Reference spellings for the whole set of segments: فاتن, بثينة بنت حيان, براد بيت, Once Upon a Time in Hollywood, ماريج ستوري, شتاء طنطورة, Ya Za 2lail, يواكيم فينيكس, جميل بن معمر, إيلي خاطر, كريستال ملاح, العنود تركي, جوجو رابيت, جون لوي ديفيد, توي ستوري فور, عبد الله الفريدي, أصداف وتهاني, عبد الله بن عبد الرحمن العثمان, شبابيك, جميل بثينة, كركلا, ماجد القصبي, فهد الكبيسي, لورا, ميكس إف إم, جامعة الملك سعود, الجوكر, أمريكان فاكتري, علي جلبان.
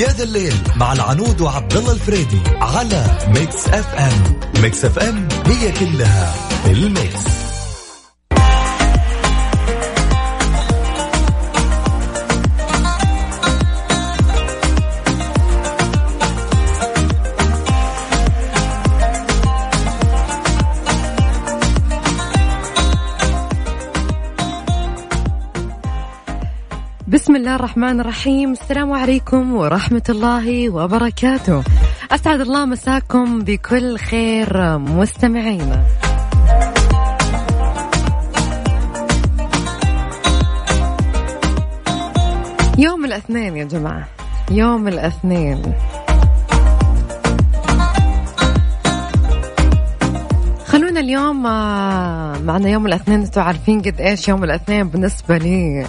يا ذا الليل مع العنود وعبد الله الفريدي على ميكس إف إم. ميكس إف إم هي كلها الميكس. بسم الله الرحمن الرحيم. السلام عليكم ورحمة الله وبركاته. أسعد الله مساكم بكل خير مستمعينا. يوم الاثنين يا جماعة، يوم الاثنين، خلونا اليوم معنا يوم الاثنين. انتوا عارفين قد ايش يوم الاثنين بالنسبة لي،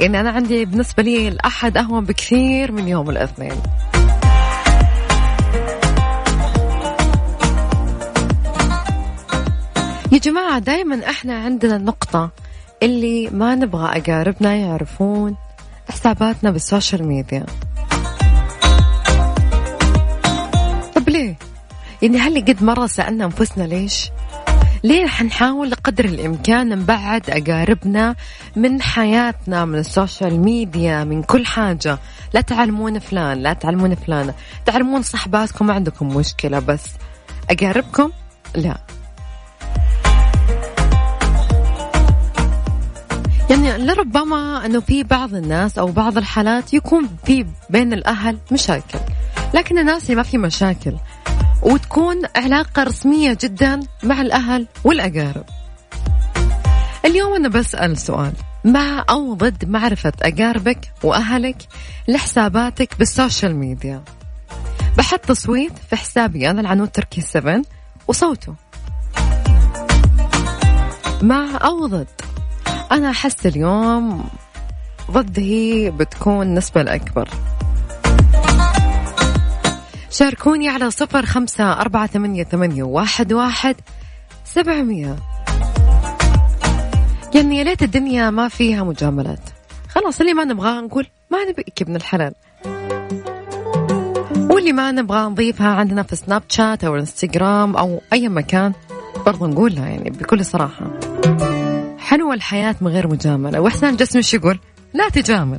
يعني أنا عندي بالنسبة لي الأحد أهون بكثير من يوم الاثنين. يا جماعة دايما إحنا عندنا النقطة اللي ما نبغى أقاربنا يعرفون حساباتنا بالسوشيال ميديا. طب ليه؟ يعني هل قد مرة سألنا أنفسنا ليش؟ ليه حنحاول لقدر الإمكان نبعد أقاربنا من حياتنا، من السوشيال ميديا، من كل حاجة؟ لا تعلمون فلان، لا تعلمون فلانة، تعلمون صحباتكم ما عندكم مشكلة، بس أقاربكم لا. يعني لربما أنه في بعض الناس أو بعض الحالات يكون في بين الأهل مشاكل، لكن الناس ما في مشاكل وتكون علاقة رسمية جدا مع الأهل والأقارب. اليوم أنا بسأل سؤال، مع أو ضد معرفة أقاربك وأهلك لحساباتك بالسوشيال ميديا؟ بحط تصويت في حسابي أنا العنود تركي 7 وصوته مع أو ضد. أنا أحس اليوم ضد هي بتكون النسبة الأكبر. شاركوني على 0548811700. يعني يا ليت الدنيا ما فيها مجاملات، خلاص اللي ما نبغاه نقول ما نبيك ابن الحلال، واللي ما نبغاه نضيفها عندنا في سناب شات أو انستغرام أو أي مكان برضو نقولها، يعني بكل صراحة. حلوة الحياة من غير مجاملة. وحسان جسمي شو يقول؟ لا تجامل.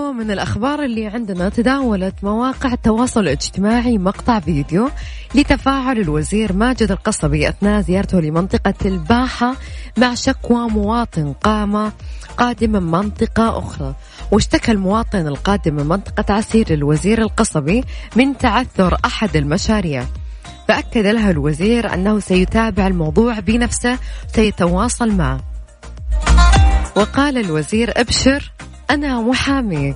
من الأخبار اللي عندنا، تداولت مواقع التواصل الاجتماعي مقطع فيديو لتفاعل الوزير ماجد القصبي أثناء زيارته لمنطقة الباحة مع شكوى مواطن قادم من منطقة أخرى. واشتكى المواطن القادم من منطقة عسير للوزير القصبي من تعثر أحد المشاريع، فأكد لها الوزير أنه سيتابع الموضوع بنفسه، سيتواصل معه. وقال الوزير أبشر أنا محاميك،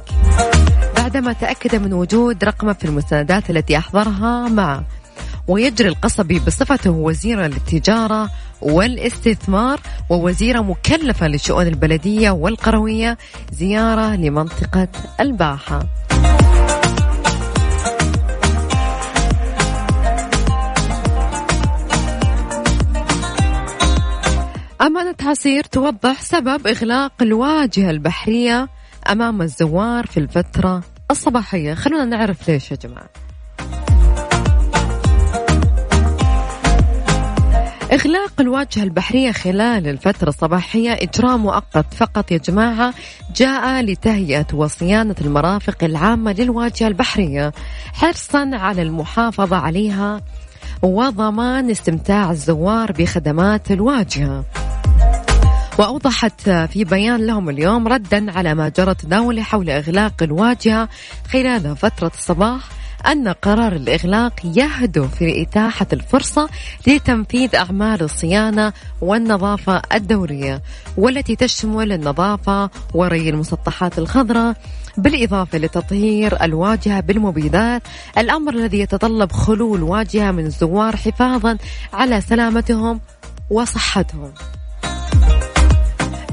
بعدما تأكد من وجود رقمه في المساندات التي أحضرها معه. ويجري القصبي بصفته وزيرا للتجارة والاستثمار ووزيرة مكلفة لشؤون البلدية والقروية زيارة لمنطقة الباحة. أمانة عسير توضح سبب إغلاق الواجهة البحرية أمام الزوار في الفترة الصباحية. خلونا نعرف ليش يا جماعة. إغلاق الواجهة البحرية خلال الفترة الصباحية إجراء مؤقت فقط يا جماعة، جاء لتهيئة وصيانة المرافق العامة للواجهة البحرية حرصا على المحافظة عليها وضمان استمتاع الزوار بخدمات الواجهة. وأوضحت في بيان لهم اليوم ردا على ما جرى تداوله حول إغلاق الواجهة خلال فترة الصباح أن قرار الإغلاق يهدف لإتاحة الفرصة لتنفيذ أعمال الصيانة والنظافة الدورية، والتي تشمل النظافة وري المسطحات الخضراء، بالإضافة لتطهير الواجهة بالمبيدات، الأمر الذي يتطلب خلو الواجهة من الزوار حفاظا على سلامتهم وصحتهم.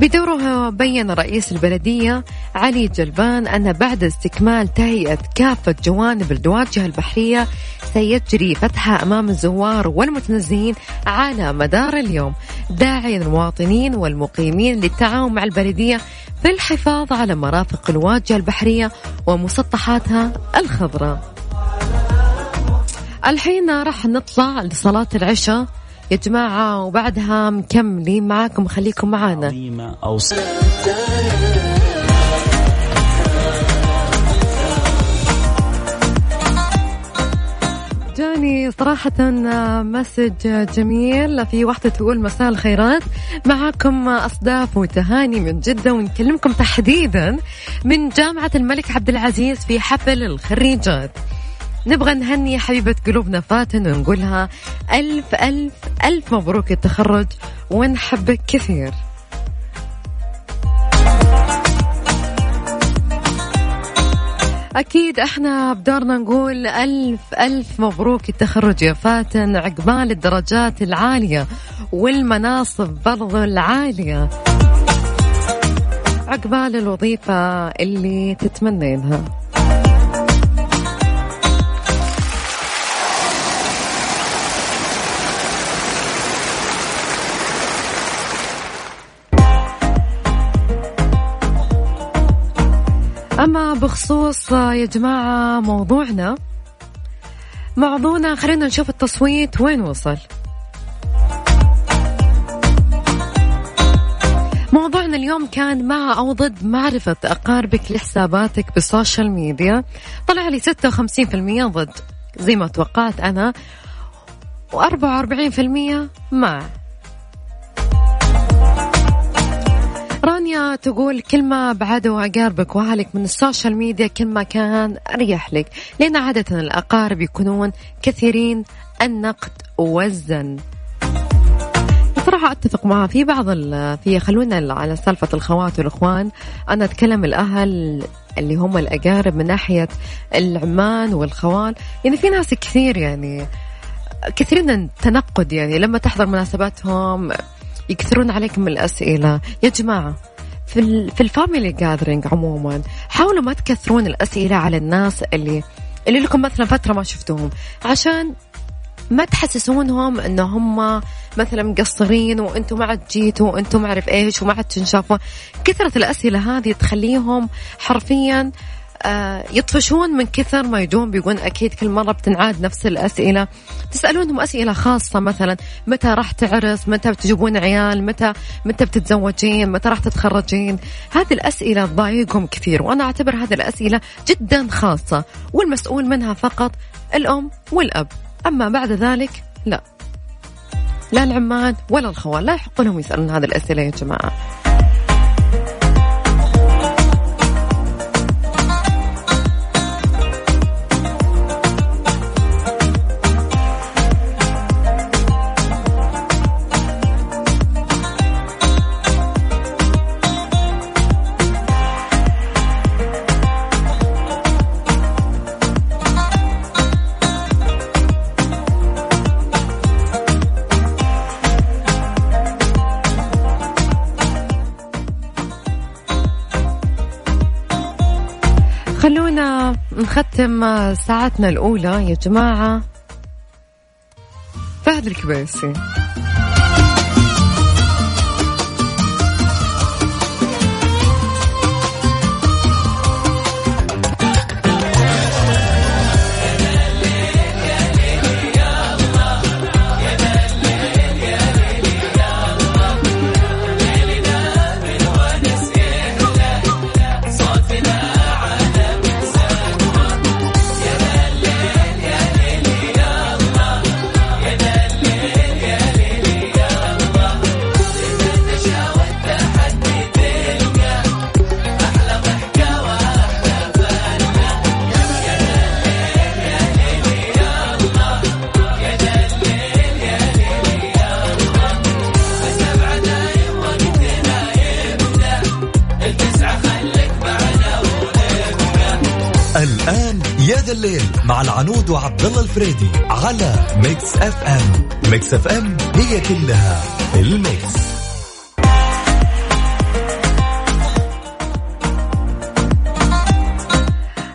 بدوره بيّن رئيس البلدية علي جلبان أن بعد استكمال تهيئة كافة جوانب الواجهة البحرية سيجري فتحها أمام الزوار والمتنزهين على مدار اليوم، داعيا المواطنين والمقيمين للتعاون مع البلدية في الحفاظ على مرافق الواجهة البحرية ومسطحاتها الخضراء. الحين راح نطلع لصلاة العشاء يا جماعة، وبعدها مكملين معاكم، خليكم معانا. جاني صراحة مسج جميل، في واحدة تقول مساء الخيرات، معاكم أصداف وتهاني من جدة، ونكلمكم تحديدا من جامعة الملك عبد العزيز في حفل الخريجات. نبغى نهني حبيبة قلوبنا فاتن ونقولها ألف ألف ألف مبروك التخرج ونحبك كثير. أكيد إحنا بدورنا نقول ألف ألف مبروك التخرج يا فاتن، عقبال الدرجات العالية والمناصب برضو العالية، عقبال الوظيفة اللي تتمنينها. أما بخصوص يا جماعة موضوعنا خلينا نشوف التصويت وين وصل. موضوعنا اليوم كان مع أو ضد معرفة أقاربك لحساباتك بالسوشيال ميديا. طلع لي 56% ضد زي ما توقعت أنا، و44% مع. رانيا تقول كل ما بعدوا أقاربك وأهلك من السوشيال ميديا كل ما كان أريح لك، لأن عادة الأقارب يكونون كثيرين النقد والزن. بصراحة أتفق معها في بعض خلونا على سالفة الخوات والإخوان، أنا أتكلم الأهل اللي هم الأقارب من ناحية العمان والخوال، يعني في ناس كثير يعني كثيرين التنقد، يعني لما تحضر مناسباتهم يكثرون عليكم الأسئلة. يا جماعة في الفاميلي جاذرينج عموما حاولوا ما تكثرون الأسئلة على الناس اللي لكم مثلا فترة ما شفتوهم، عشان ما تحسسونهم إن هم مثلا مقصرين وأنتم ما عاد جيتوا وأنتم ما عارف إيش وما عاد تنشافوا. كثرة الأسئلة هذه تخليهم حرفيا يطفشون من كثر ما يدوم، بيقولون أكيد كل مرة بتنعاد نفس الأسئلة. تسألونهم أسئلة خاصة مثلا متى راح تعرس، متى بتجيبون عيال، متى بتتزوجين، متى راح تتخرجين. هذه الأسئلة تضايقهم كثير، وأنا أعتبر هذه الأسئلة جدا خاصة والمسؤول منها فقط الأم والأب، أما بعد ذلك لا العماد ولا الخوال لا يحق لهم يسألون هذه الأسئلة يا جماعة. خلونا نختم ساعتنا الأولى يا جماعة فهد الكبيسي. ذا الليل مع العنود وعبد الله الفريدي على ميكس إف إم. ميكس إف إم هي كلها الميكس.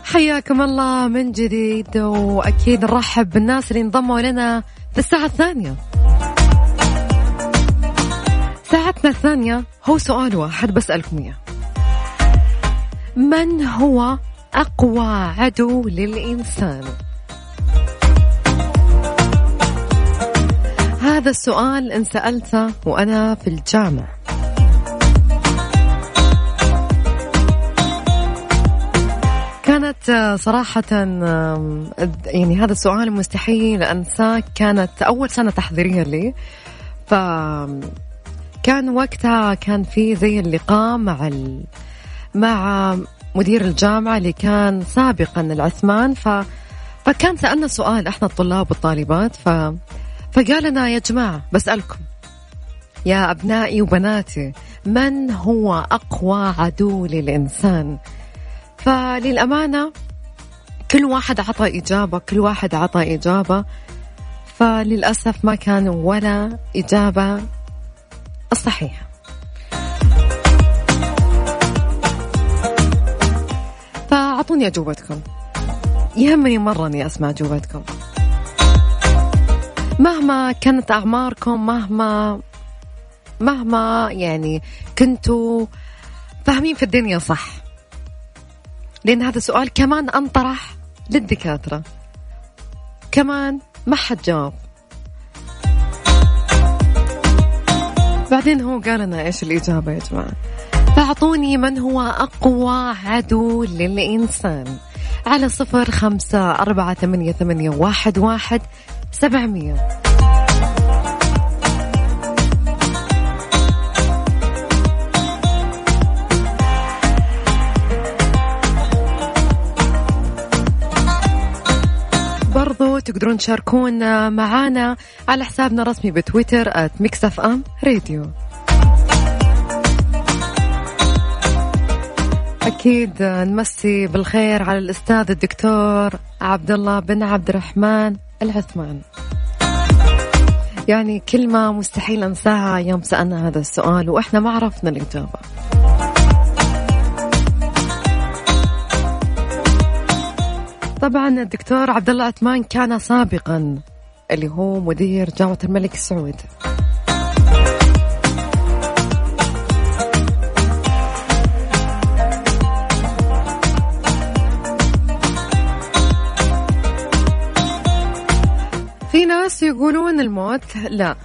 حياكم الله من جديد، وأكيد نرحب بالناس اللي انضموا لنا في الساعة الثانية. ساعتنا الثانية هو سؤال واحد بسألكم إياه: من هو أقوى عدو للإنسان؟ هذا السؤال إن سألته وأنا في الجامعة، كانت صراحة يعني هذا السؤال مستحيل أنساه. كانت أول سنة تحضيرية لي، فكان وقتها كان في زي اللقاء مع مدير الجامعة اللي كان سابقا العثمان، فكان سألنا سؤال احنا الطلاب والطالبات، فقال لنا: يا جماعة بسألكم يا أبنائي وبناتي، من هو أقوى عدو للإنسان؟ فللأمانة كل واحد عطى إجابة، فللأسف ما كان ولا إجابة الصحيحة. فأعطوني أجوبتكم، يهمني مرة أني أسمع أجوبتكم مهما كانت أعماركم، مهما يعني كنتوا فاهمين في الدنيا صح، لأن هذا السؤال كمان أنطرح للدكاترة، كمان ما حد جاوب. بعدين هو قال لنا إيش الإجابة يا جماعة، فأعطوني من هو أقوى عدو للإنسان على 0548811700. برضو تقدرون تشاركون معانا على حسابنا الرسمي بتويتر @mixfmradio. أكيد نمسي بالخير على الأستاذ الدكتور عبد الله بن عبد الرحمن العثمان، يعني كلمة مستحيل أنساها يوم سألنا هذا السؤال وإحنا ما عرفنا الإجابة. طبعا الدكتور عبد الله عثمان كان سابقا اللي هو مدير جامعة الملك سعود. في ناس يقولون الموت، لا،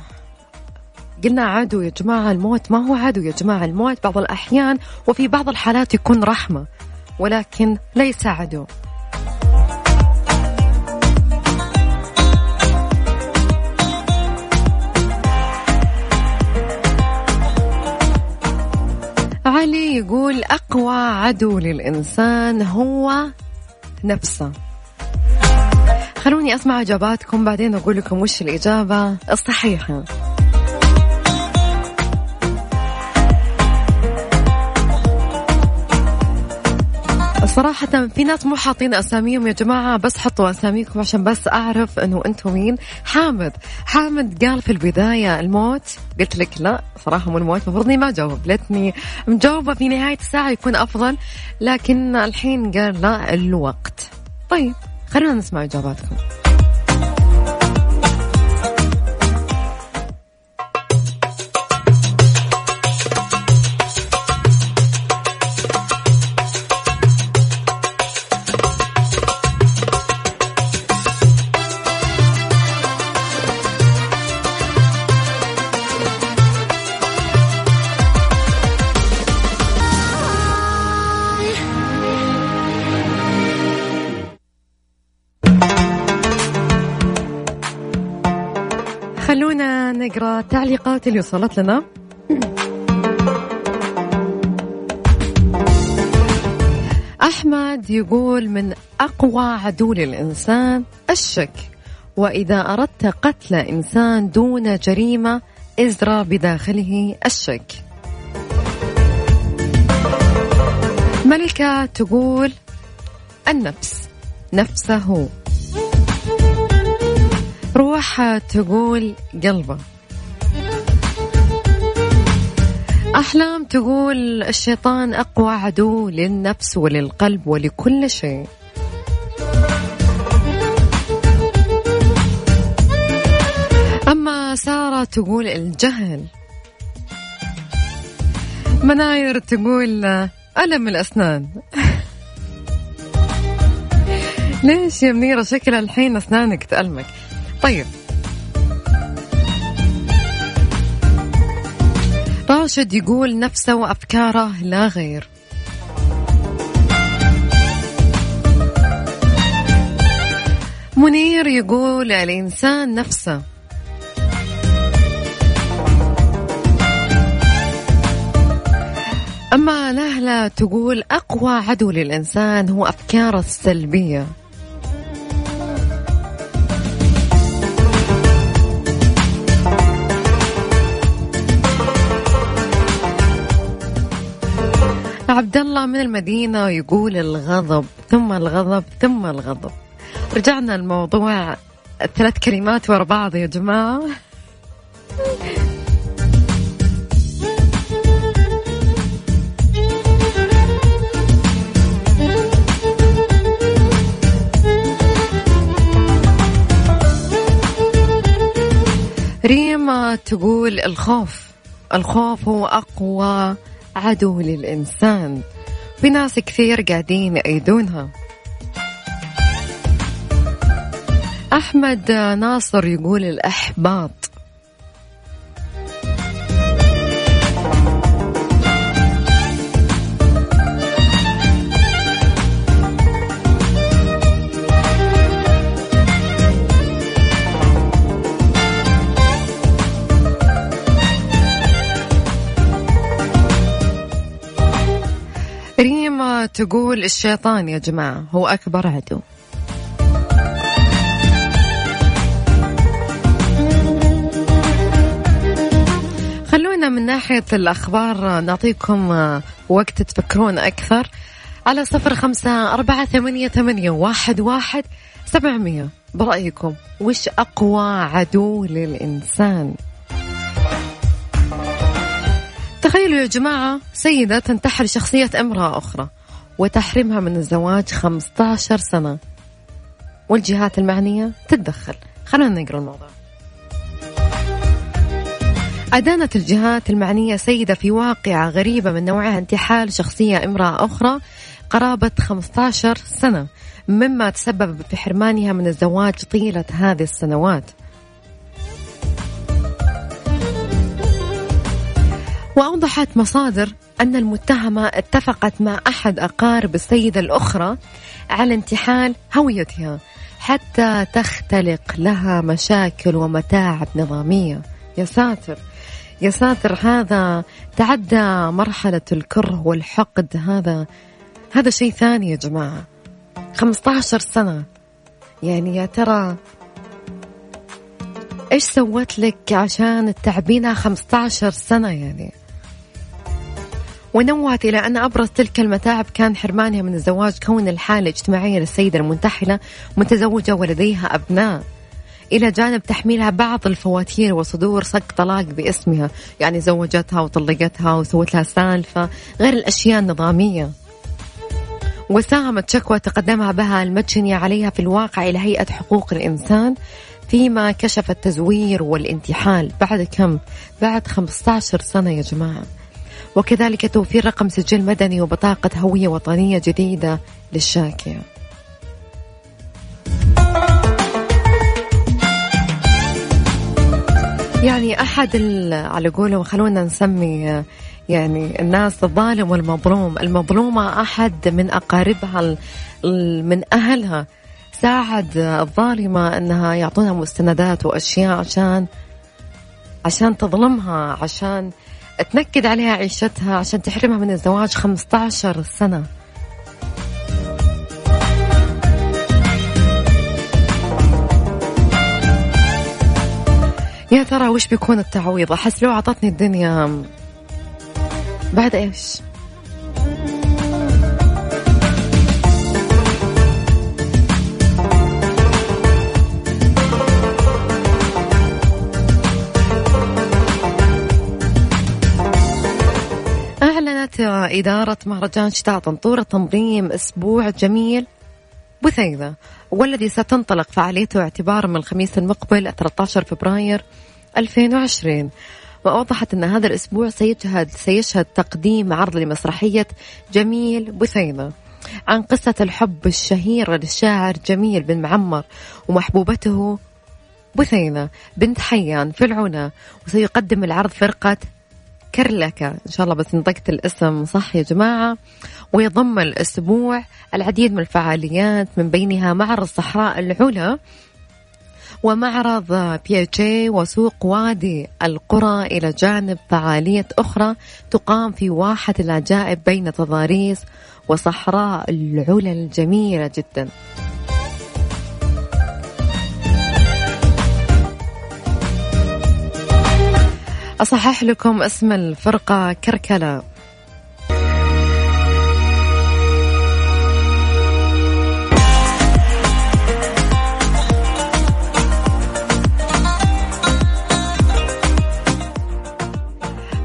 قلنا عدو يا جماعة، الموت ما هو عدو يا جماعة. الموت بعض الأحيان وفي بعض الحالات يكون رحمة، ولكن ليس عدو. علي يقول: أقوى عدو للإنسان هو نفسه. خلوني أسمع إجاباتكم بعدين أقول لكم وش الإجابة الصحيحة. صراحة في ناس مو حاطين أساميهم يا جماعة، بس حطوا أساميكم عشان بس أعرف أنه أنتم مين. حامد قال في البداية الموت، قلت لك لا صراحة مو الموت، مفروضني ما جاوب، لتني مجاوبة في نهاية الساعة يكون أفضل، لكن الحين قال لا الوقت. طيب خلونا نسمع إجاباتكم. خلونا نقرأ التعليقات اللي وصلت لنا. أحمد يقول: من أقوى عدو للإنسان الشك، وإذا أردت قتل إنسان دون جريمة ازرع بداخله الشك. ملكة تقول: النفس، نفسه، روحه تقول قلبه، أحلام تقول الشيطان أقوى عدو للنفس وللقلب ولكل شيء. أما سارة تقول الجهل، مناير تقول ألم الأسنان. ليش يا منيرة شكل الحين أسنانك تألمك؟ طيب راشد يقول نفسه وأفكاره لا غير. منير يقول الإنسان نفسه. أما نهلة تقول أقوى عدو للإنسان هو أفكاره السلبية. عبد الله من المدينة يقول الغضب ثم الغضب ثم الغضب. رجعنا الموضوع 3 كلمات ورا بعض يا جماعة. ريما تقول الخوف، الخوف هو أقوى عدو للإنسان، في ناس كثير قاعدين يأيدونها. أحمد ناصر يقول الأحباط. ريما تقول الشيطان يا جماعة هو أكبر عدو. خلونا من ناحية الأخبار نعطيكم وقت تفكرون أكثر على 0548811700. برأيكم وش أقوى عدو للإنسان؟ تخيلوا يا جماعة سيدة تنتحر شخصية امرأة أخرى وتحرمها من الزواج 15 سنة والجهات المعنية تتدخل. خلونا نقرأ الموضوع. أدانت الجهات المعنية سيدة في واقعة غريبة من نوعها انتحال شخصية امرأة أخرى قرابة 15 سنة، مما تسبب في حرمانها من الزواج طيلة هذه السنوات. وأوضحت مصادر أن المتهمة اتفقت مع أحد أقارب السيدة الأخرى على انتحال هويتها حتى تختلق لها مشاكل ومتاعب نظامية. يا ساتر يا ساتر، هذا تعدى مرحلة الكره والحقد، هذا شيء ثاني يا جماعة. 15 سنة يعني يا ترى إيش سوت لك عشان تعبينها 15 سنة يعني. ونوهت إلى أن أبرز تلك المتاعب كان حرمانها من الزواج، كون الحالة الاجتماعية للسيدة المنتحلة متزوجة ولديها أبناء، إلى جانب تحميلها بعض الفواتير وصدور صك طلاق باسمها، يعني زوجتها وطلقتها وسوت لها سالفة، غير الأشياء النظامية. وساهمت شكوى تقدمها بها المدشنية عليها في الواقع إلى هيئة حقوق الإنسان، فيما كشف التزوير والانتحال بعد كم؟ بعد 15 سنة يا جماعة. وكذلك توفير رقم سجل مدني وبطاقة هوية وطنية جديدة للشاكية. يعني أحد على قولهم خلونا نسمي يعني الناس الظالم والمظلوم، المظلومة أحد من أقاربها من أهلها ساعد الظالمة أنها يعطونها مستندات وأشياء عشان تظلمها، عشان تنكد عليها عيشتها، عشان تحرمها من الزواج 15 سنة. يا ترى وش بيكون التعويض؟ أحس لو عطتني الدنيا بعد إيش؟ أعلنت إدارة مهرجان شتاء طنطورة تنظيم أسبوع جميل بثينة، والذي ستنطلق فعاليته اعتبارا من الخميس المقبل 13 فبراير 2020. وأوضحت أن هذا الأسبوع سيشهد تقديم عرض لمسرحية جميل بثينة عن قصة الحب الشهيرة للشاعر جميل بن معمر ومحبوبته بثينة بنت حيان في العنا. وسيقدم العرض فرقة كركلا، إن شاء الله بس نطقت الاسم صح يا جماعة. ويضم الأسبوع العديد من الفعاليات، من بينها معرض صحراء العلا ومعرض بياجي وسوق وادي القرى، إلى جانب فعاليات أخرى تقام في واحة العجائب بين تضاريس وصحراء العلا الجميلة جدا. أصحح لكم اسم الفرقة كركلا.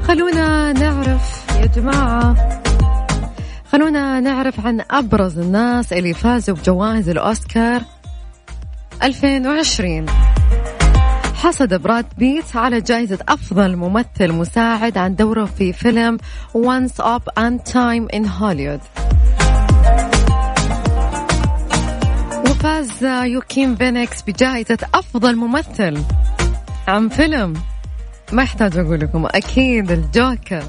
خلونا نعرف يا جماعة، خلونا نعرف عن أبرز الناس اللي فازوا بجوائز الأوسكار 2020. حصد براد بيت على جائزة أفضل ممثل مساعد عن دوره في فيلم Once Upon a Time in Hollywood. وفاز يواكيم فينيكس بجائزة أفضل ممثل عن فيلم، ما يحتاج أقول لكم أكيد، الجوكر.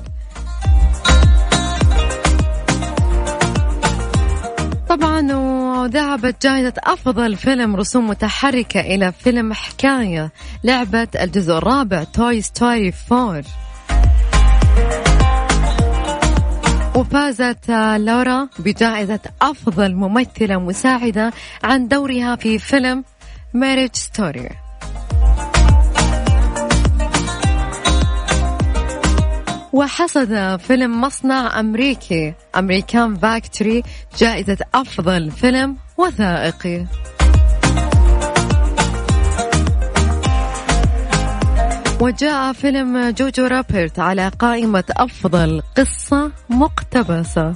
طبعا وذهبت جائزة أفضل فيلم رسوم متحركة إلى فيلم حكاية لعبة الجزء الرابع توي ستوري فور. وفازت لورا بجائزة أفضل ممثلة مساعدة عن دورها في فيلم ماريج ستوري. وحصد فيلم مصنع أمريكي أمريكان فاكتري جائزة أفضل فيلم وثائقي. وجاء فيلم جوجو رابيت على قائمة أفضل قصة مقتبسة.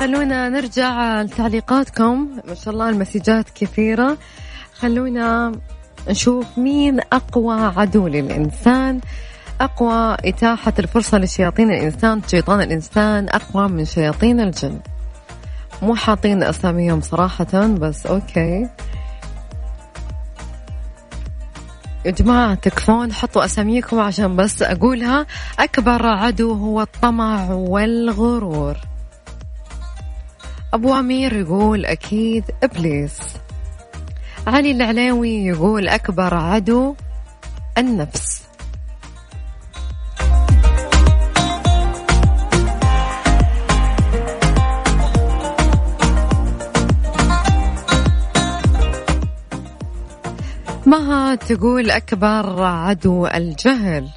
خلونا نرجع لتعليقاتكم، ما شاء الله المسجات كثيرة. خلونا نشوف مين أقوى عدو للإنسان. أقوى إتاحة الفرصة لشياطين الإنسان، شيطان الإنسان أقوى من شياطين الجن. مو حاطين أساميهم صراحة، بس أوكي يا جماعة تكفون حطوا أساميكم عشان بس أقولها. أكبر عدو هو الطمع والغرور. أبو أمير يقول أكيد إبليس. علي العلاوي يقول أكبر عدو النفس. مها تقول أكبر عدو الجهل.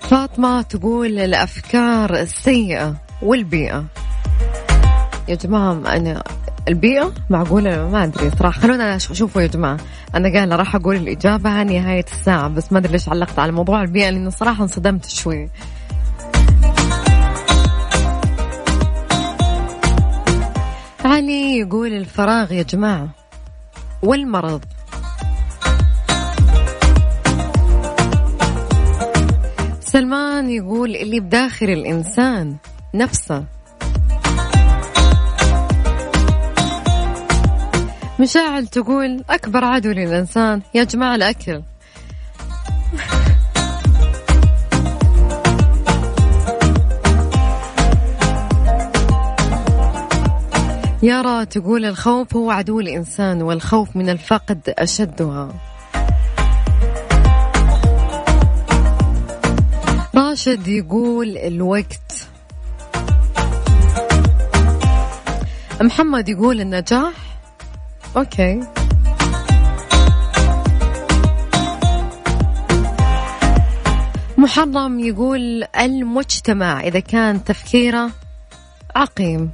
فاطمة تقول الأفكار السيئة والبيئة. يا جماعة أنا البيئة معقولة؟ ما أدري صراحة. خلونا شوفوا يا جماعة، أنا قايلة راح أقول الإجابة عن نهاية الساعة، بس ما أدري ليش علقت على موضوع البيئة، لأنه صراحة انصدمت شوي. علي يقول الفراغ يا جماعة والمرض. سلمان يقول اللي بداخل الإنسان نفسه. مشاعل تقول أكبر عدو للإنسان يا جماعة الأكل. يارا تقول الخوف هو عدو الإنسان، والخوف من الفقد أشدها. راشد يقول الوقت. محمد يقول النجاح. أوكي محرم يقول المجتمع إذا كان تفكيره عقيم.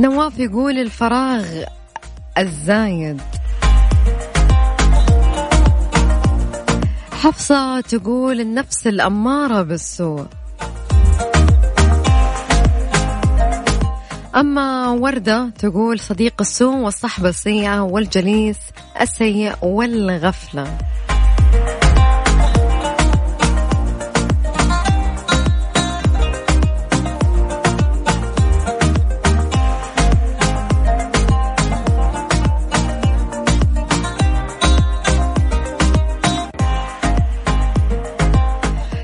نواف يقول الفراغ الزايد. حفصة تقول النفس الأمارة بالسوء. أما وردة تقول صديق السوء والصحبة السيئة والجليس السيء والغفلة.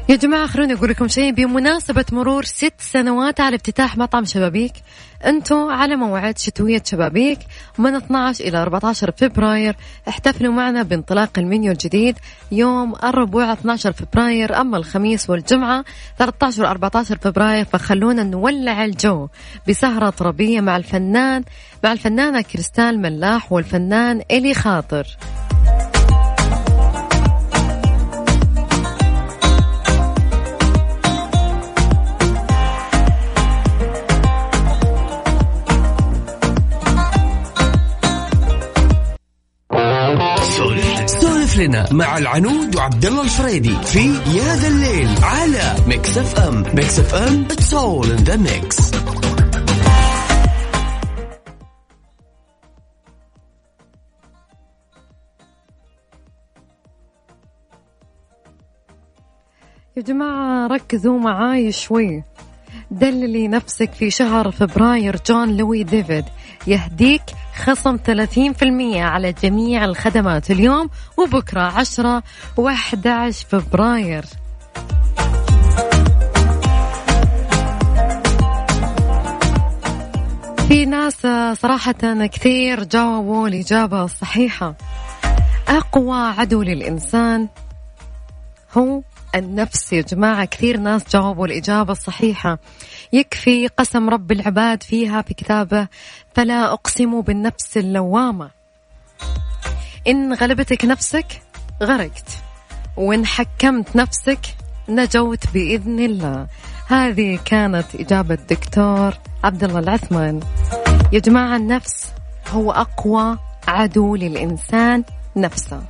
يا جماعة خلوني أقول لكم شيء بمناسبة مرور 6 سنوات على افتتاح مطعم شبابيك. أنتوا على موعد شتوية شبابيك من 12 إلى 14 فبراير احتفلوا معنا بانطلاق المنيو الجديد يوم الربوع 12 فبراير. أما الخميس والجمعة 13 و 14 فبراير فخلونا نولع الجو بسهرة طربية مع الفنانة كريستال ملاح والفنان إيلي خاطر. لنا مع العنود وعبد الله الفريدي في يا ذا الليل على ميكس إف إم. ميكس إف إم it's all in the mix. يا جماعة ركزوا معاي شوي. دللي نفسك في شهر فبراير. جون لوي ديفيد يهديك خصم 30% على جميع الخدمات اليوم وبكرة 10 و11 فبراير. في ناس صراحة كثير جاوبوا الإجابة الصحيحة. أقوى عدو للإنسان هو النفس. يا جماعة كثير ناس جاوبوا الإجابة الصحيحة. يكفي قسم رب العباد فيها في كتابه فلا أقسم بالنفس اللوامة. إن غلبتك نفسك غرقت وإن حكمت نفسك نجوت بإذن الله. هذه كانت إجابة الدكتور عبد الله العثمان. يا جماعة النفس هو أقوى عدو للإنسان نفسه.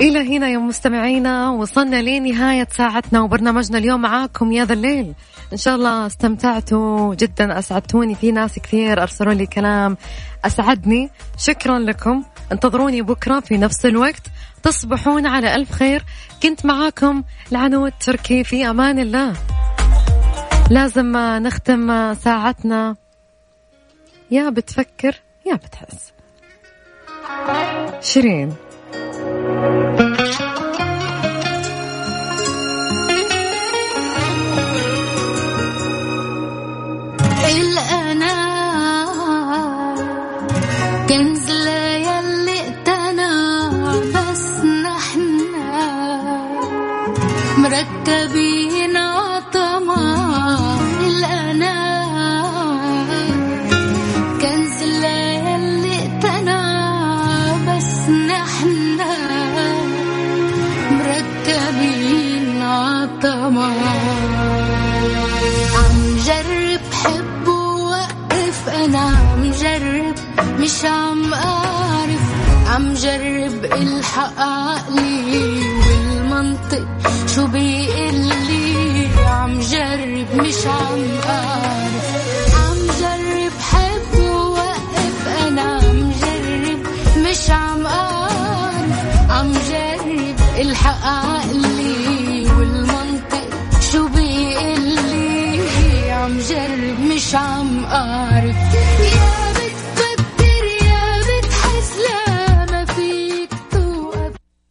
إلى هنا يا مستمعينا وصلنا لنهاية ساعتنا وبرنامجنا اليوم معاكم يا ذا الليل. إن شاء الله استمتعتوا جدا أسعدتوني. في ناس كثير أرسلوا لي كلام أسعدني. شكرا لكم. انتظروني بكرة في نفس الوقت. تصبحون على ألف خير. كنت معاكم العنود تركي في أمان الله. لازم نختم ساعتنا يا بتفكر يا بتحس. شيرين كنز ليالي قتنا بس نحنا مركبين عطمة الأنا. كنز ليالي قتنا بس نحنا مركبين عطمة. عم جرب حب ووقف أنا عم جرب مش عم أعرف. عم جرب الحق عقلي والمنطق شو بيقلي. عم جرب مش عم أعرف. عم جرب حب ووقف أنا عم جرب مش عم أعرف. عم جرب الحق عقلي والمنطق شو بيقلي. عم جرب مش عم أعرف.